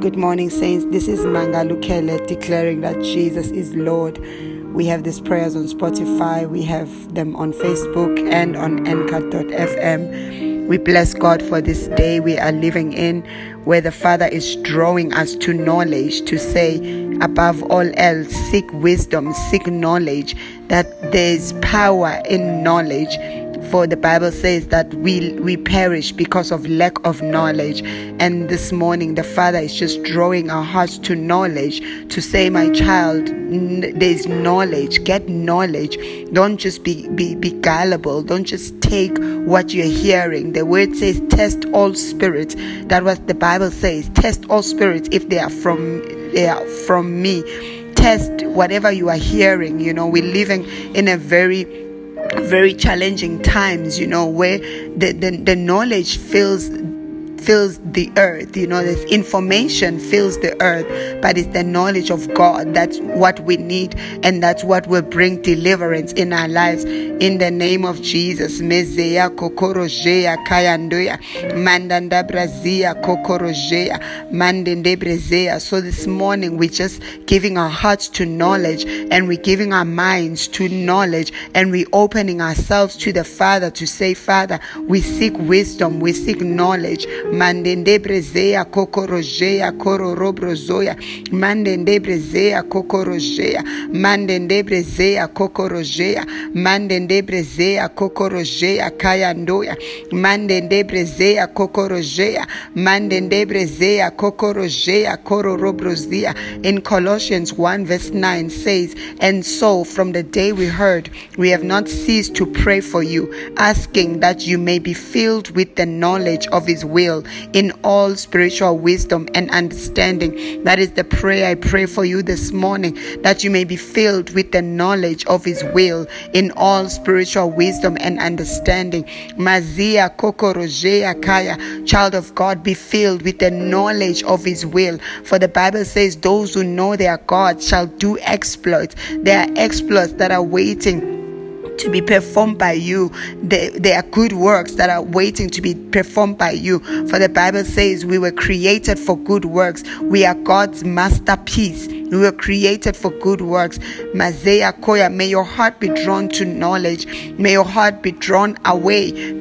Good morning, saints. This is Mangalukele declaring that Jesus is Lord. We have these prayers on Spotify. We have them on Facebook and on NCAT.fm. We bless God for this day we are living in, where the Father is drawing us to knowledge, to say, above all else, seek wisdom, seek knowledge, that there is power in knowledge. For the Bible says that we perish because of lack of knowledge. And this morning, the Father is just drawing our hearts to knowledge, to say, my child, there's knowledge. Get knowledge. Don't just be gullible. Don't just take what you're hearing. The word says, test all spirits. That was the Bible says. Test all spirits if they are from me. Test whatever you are hearing. You know, we're living in a very challenging times, you know, where the knowledge fills the earth, you know, this information fills the earth, but it's the knowledge of God. That's what we need, and that's what will bring deliverance in our lives. In the name of Jesus, Mezeya Kokorojea Kayandoya Mandanda Brazia Kokorojea Mandende Brezea. So this morning we're just giving our hearts to knowledge, and we're giving our minds to knowledge, and we're opening ourselves to the Father to say, Father, we seek wisdom, we seek knowledge. Mandende brezea kokorojea kororobrozoya mandende brezea kokorojea mandende brezea kokorojea mandende brezea kokorojea kayandoya mandende brezea kokorojea mandende brezea kokorojea kororobrozia. In Colossians 1 verse 9 says, and so from the day we heard, we have not ceased to pray for you, asking that you may be filled with the knowledge of his will in all spiritual wisdom and understanding. That is the prayer I pray for you this morning, that you may be filled with the knowledge of his will in all spiritual wisdom and understanding. Mazia kokorojea kaya, child of God, be filled with the knowledge of his will. For the Bible says, those who know their God shall do exploits. There are exploits that are waiting to be performed by you. There are good works that are waiting to be performed by you. For the Bible says we were created for good works. We are God's masterpiece. We were created for good works. Mazea Koya, may your heart be drawn to knowledge. May your heart be turned away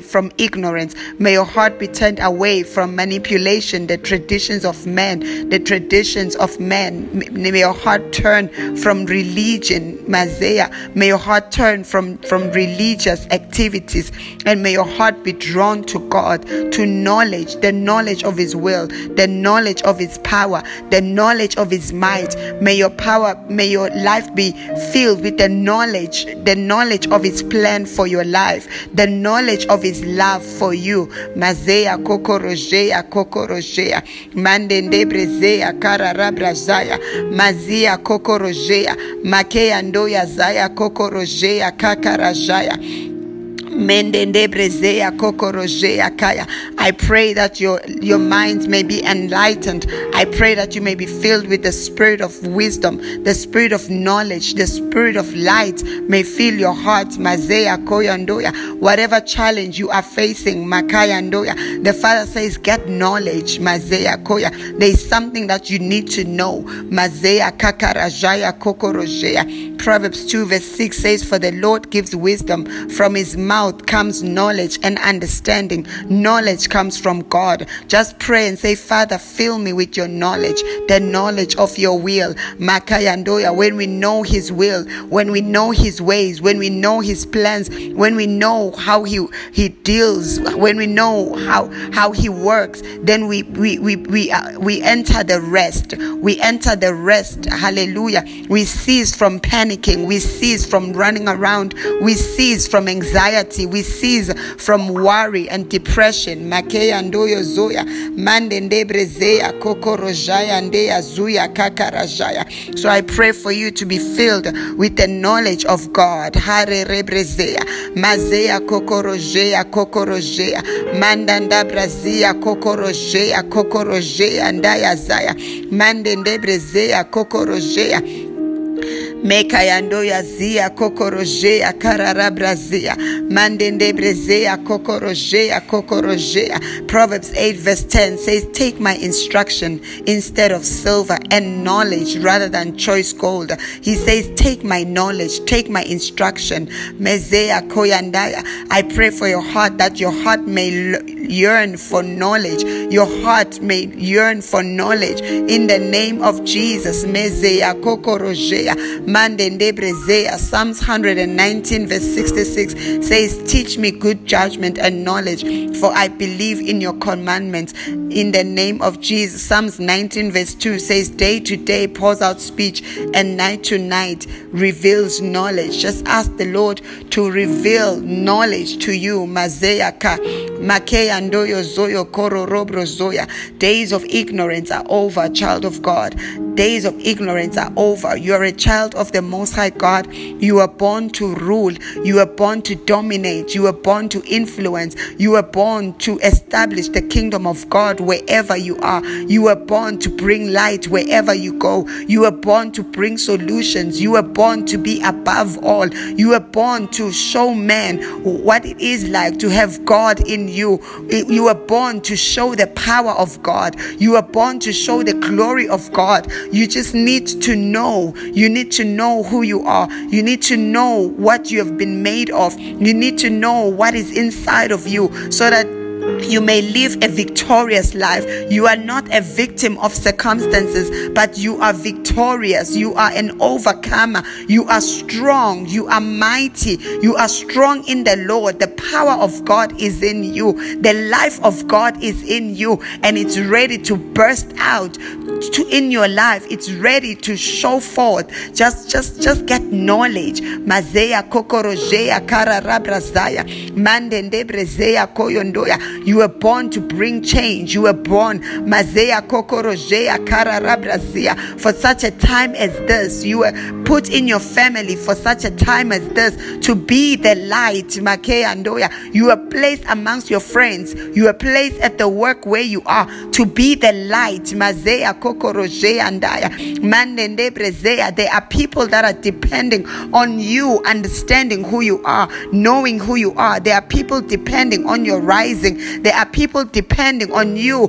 from ignorance. May your heart be turned away from manipulation, the traditions of men. May your heart turn from religion, Mazea. May your heart turn from religious activities, and may your heart be drawn to God, to knowledge, the knowledge of his will, the knowledge of his power, the knowledge of his might. May your life be filled with the knowledge of his plan for your life, the knowledge of his love for you. Mazea kokorojea kokorojea mandende brezea karara brazaya mazia kokorojea makeyandoya zaya kokorojea kakarajaya Mendende brezea kokorojea kaya. I pray that your minds may be enlightened. I pray that you may be filled with the spirit of wisdom, the spirit of knowledge, the spirit of light may fill your heart. Mazea koyandoya. Whatever challenge you are facing, makayandoya, the Father says, get knowledge. Mazea koya. There is something that you need to know. Mazea kakarajaya kokorojea. Proverbs 2 verse 6 says, for the Lord gives wisdom, from his mouth comes knowledge and understanding. Knowledge comes from God. Just pray and say, Father, fill me with your knowledge, the knowledge of your will. Makayandoya. When we know his will, when we know his ways, when we know his plans, when we know how he deals, when we know how he works, then we enter the rest. We enter the rest. Hallelujah. We cease from panicking. We cease from running around. We cease from anxiety. We cease from worry and depression. Makeyandoyo zoya mandende brezea kokorojaya ndeya zuya kakarajaya. So I pray for you to be filled with the knowledge of God. Harere brezea mazea kokorojea kokorojea mandanda brazea kokorojea kokorojea ndaya zaya mandende brezea kokorojea Mekayando ya zia kokorojea kararabrazia. Mandendebrezea kokorojea kokorojea. Proverbs 8 verse 10 says, take my instruction instead of silver, and knowledge rather than choice gold. He says, take my knowledge, take my instruction. Mezea koyandaya. I pray for your heart, that your heart may yearn for knowledge. Your heart may yearn for knowledge in the name of Jesus. Mezea kokorojea. Mandendebrezea. Psalms 119 verse 66 says, teach me good judgment and knowledge, for I believe in your commandments in the name of Jesus. Psalms 19 verse 2 says, day to day pours out speech, and night to night reveals knowledge. Just ask the Lord to reveal knowledge to you. Days of ignorance are over, child of God. Days of ignorance are over. You are a child of the Most High God. You are born to rule. You are born to dominate. You are born to influence. You are born to establish the kingdom of God wherever you are. You are born to bring light wherever you go. You are born to bring solutions. You are born to be above all. You are born to show man what it is like to have God in you. You are born to show the power of God. You are born to show the glory of God. You just need to know. You need to know who you are. You need to know what you have been made of. You need to know what is inside of you, so that you may live a victorious life. You are not a victim of circumstances, but you are victorious. You are an overcomer. You are strong. You are mighty. You are strong in the Lord. The power of God is in you. The life of God is in you, and it's ready to burst out in your life. It's ready to show forth. Just get knowledge. Mazeya kokorojea kararabrazaya. Mandendebrezea koyondoya. You were born to bring change. You were born for such a time as this. You were put in your family for such a time as this to be the light. You were placed amongst your friends. You were placed at the work where you are to be the light. There are people that are depending on you understanding who you are, knowing who you are. There are people depending on your rising. There are people depending on you.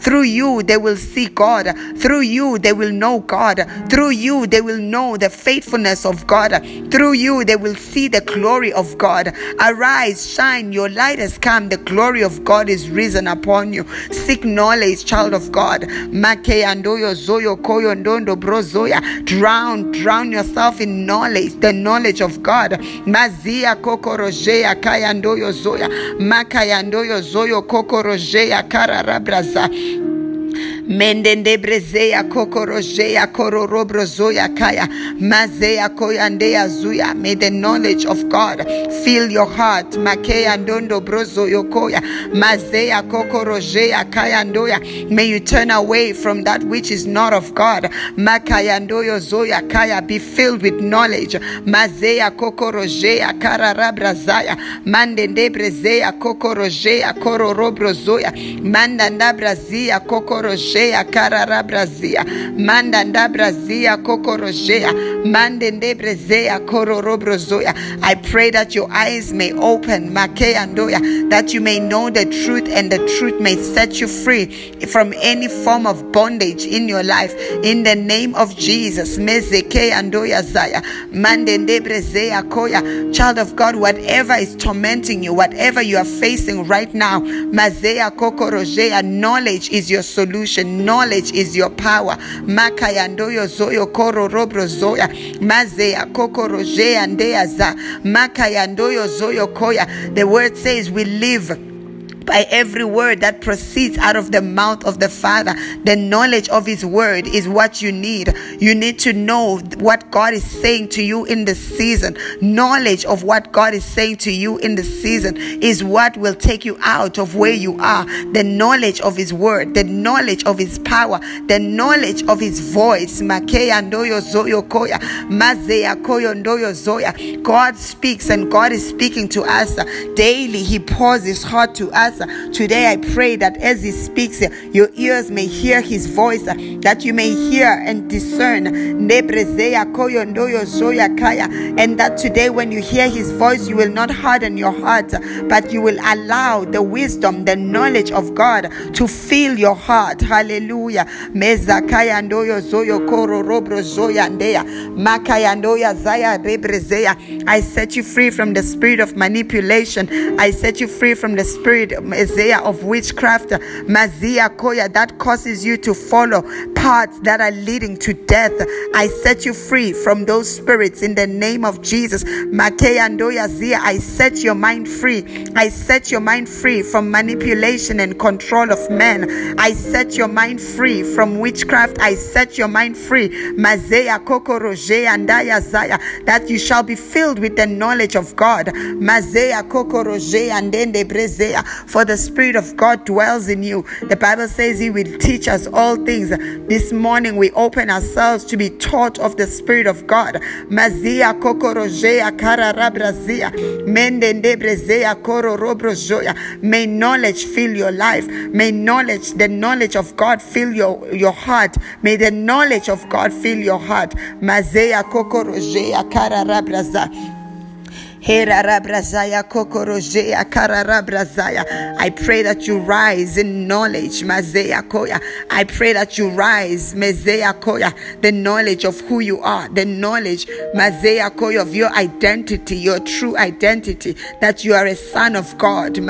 Through you, they will see God. Through you, they will know God. Through you, they will know the faithfulness of God. Through you, they will see the glory of God. Arise, shine, your light has come. The glory of God is risen upon you. Seek knowledge, child of God. Drown yourself in knowledge, the knowledge of God. Mendende brezea kokorojea kororobrozoya kaya mazea koyandea zuya. May the knowledge of God fill your heart. Makea ndondo brozoyo koya mazea kokorojea kaya ndoya. May you turn away from that which is not of God. Makaya ndoyo zoya kaya. Be filled with knowledge. Mazea kokorojea kararabrazaya. Mandende brezea kokorojea kororobrozoya. Mandanda brazia kokorojea karara brazia. Mandanda brazia kokorojea. Mandende brezea kororobrozoya. I pray that your eyes may open, makeandoya, that you may know the truth, and the truth may set you free from any form of bondage in your life, in the name of Jesus. Mezeke andoya zaya. Mandende brezea koya. Child of God, whatever is tormenting you, whatever you are facing right now, mazea kokorojea, knowledge is your solution. Knowledge is your power. Makayandoyo zoyo kororobrozoya mazea kokorojea ndeaza makayandoyo zoyo koya. The word says we live by every word that proceeds out of the mouth of the Father. The knowledge of His word is what you need. You need to know what God is saying to you in this season. Knowledge of what God is saying to you in this season is what will take you out of where you are. The knowledge of His word, the knowledge of His power, the knowledge of His voice. God speaks, and God is speaking to us daily. He pours His heart to us. us. Today I pray that as he speaks, your ears may hear his voice, that you may hear and discern. And that today when you hear his voice, you will not harden your heart, but you will allow the wisdom, the knowledge of God to fill your heart. Hallelujah. I set you free from the spirit of manipulation. I set you free from the spirit of witchcraft, that causes you to follow paths that are leading to death. I set you free from those spirits in the name of Jesus. I set your mind free. I set your mind free from manipulation and control of men. I set your mind free from witchcraft. I set your mind free that you shall be filled with the knowledge of God. For the Spirit of God dwells in you. The Bible says he will teach us all things. This morning we open ourselves to be taught of the Spirit of God. May knowledge fill your life. May knowledge, the knowledge of God fill your heart. May the knowledge of God fill your heart. I pray that you rise in knowledge. I pray that you rise, the knowledge of who you are, the knowledge of your identity, your true identity, that you are a son of God. You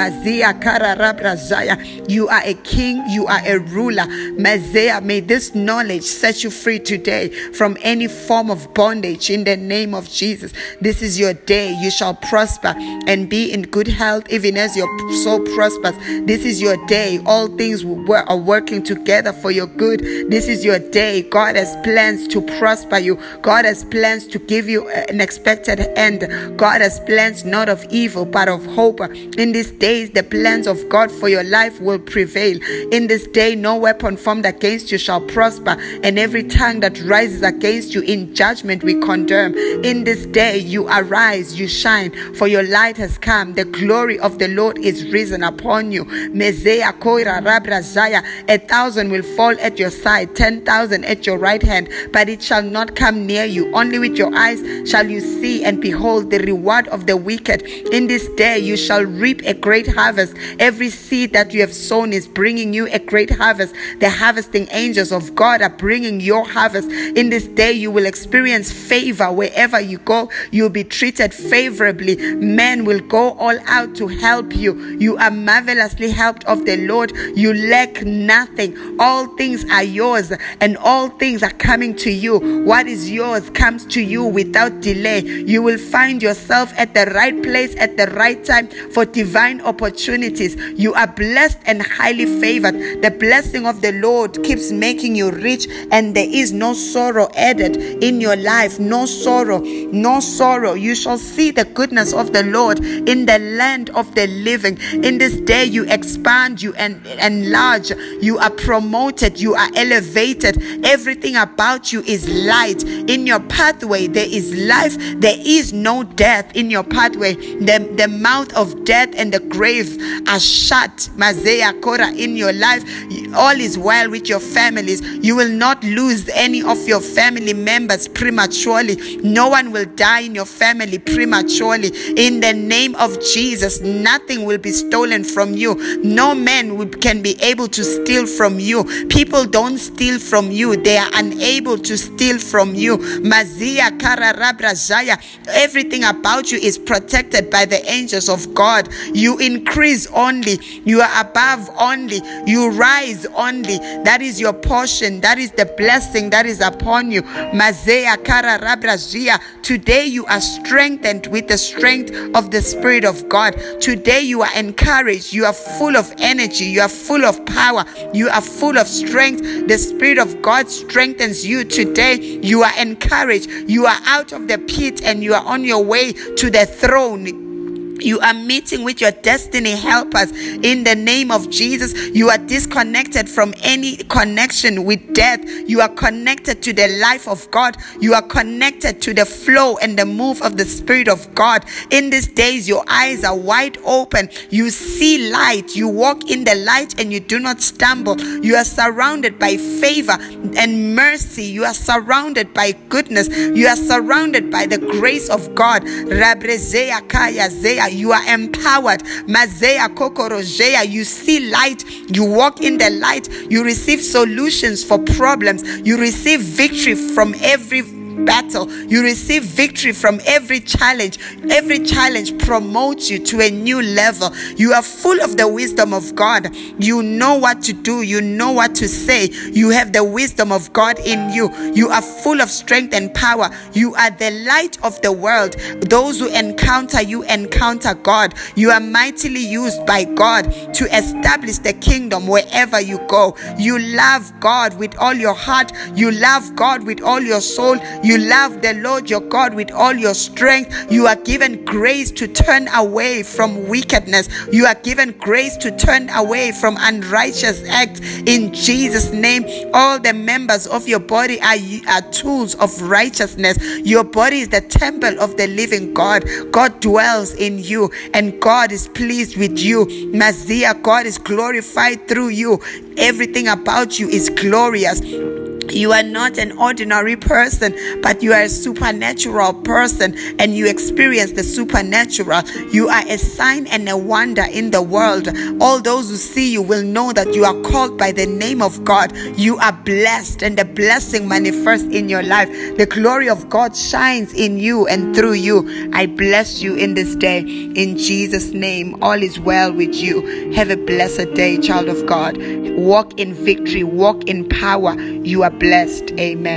are a king, you are a ruler. May this knowledge set you free today from any form of bondage in the name of Jesus. This is your day. You shall prosper and be in good health, even as your soul prospers. This is your day. All things are working together for your good. This is your day. God has plans to prosper you. God has plans to give you an expected end. God has plans not of evil, but of hope. In these days, the plans of God for your life will prevail. In this day, no weapon formed against you shall prosper, and every tongue that rises against you in judgment we condemn. In this day, you arise, you shine, for your light has come. The glory of the Lord is risen upon you. 1,000 will fall at your side, 10,000 at your right hand, but it shall not come near you. Only with your eyes shall you see and behold the reward of the wicked. In this day you shall reap a great harvest. Every seed that you have sown is bringing you a great harvest. The harvesting angels of God are bringing your harvest. In this day you will experience favor wherever you go. You'll be treated favorably. Men will go all out to help you. You are marvelously helped of the Lord. You lack nothing. All things are yours and all things are coming to you. What is yours comes to you without delay. You will find yourself at the right place at the right time for divine opportunities. You are blessed and highly favored. The blessing of the Lord keeps making you rich, and there is no sorrow added in your life. No sorrow. You shall see the goodness of the Lord in the land of the living. In this day you expand, you enlarge, you are promoted, you are elevated. Everything about you is light. In your pathway there is life, there is no death in your pathway. The mouth of death and the grave are shut. In your life all is well with your families. You will not lose any of your family members prematurely. No one will die in your family prematurely. In the name of Jesus, nothing will be stolen from you. No man can be able to steal from you. People don't steal from you. They are unable to steal from you. Everything about you is protected by the angels of God. You increase only. You are above only. You rise only. That is your portion. That is the blessing that is upon you. Today you are strengthened with the strength of the Spirit of God. Today you are encouraged. You are full of energy. You are full of power. You are full of strength. The Spirit of God strengthens you today. You are encouraged. You are out of the pit and you are on your way to the throne. You are meeting with your destiny helpers in the name of Jesus. You are disconnected from any connection with death. You are connected to the life of God. You are connected to the flow and the move of the Spirit of God. In these days, your eyes are wide open. You see light. You walk in the light and you do not stumble. You are surrounded by favor and mercy. You are surrounded by goodness. You are surrounded by the grace of God. You are empowered. You see light. You walk in the light. You receive solutions for problems. You receive victory from every battle. You receive victory from every challenge. Every challenge promotes you to a new level. You are full of the wisdom of God. You know what to do. You know what to say. You have the wisdom of God in you. You are full of strength and power. You are the light of the world. Those who encounter you encounter God. You are mightily used by God to establish the kingdom wherever you go. You love God with all your heart. You love God with all your soul. You love the Lord your God with all your strength. You are given grace to turn away from wickedness. You are given grace to turn away from unrighteous acts in Jesus' name. All the members of your body are tools of righteousness. Your body is the temple of the living God. God dwells in you and God is pleased with you. Mazia, God is glorified through you. Everything about you is glorious. You are not an ordinary person, but you are a supernatural person and you experience the supernatural. You are a sign and a wonder in the world. All those who see you will know that you are called by the name of God. You are blessed and the blessing manifests in your life. The glory of God shines in you and through you. I bless you in this day. In Jesus' name, all is well with you. Have a blessed day, child of God. Walk in victory. Walk in power. You are blessed. Amen.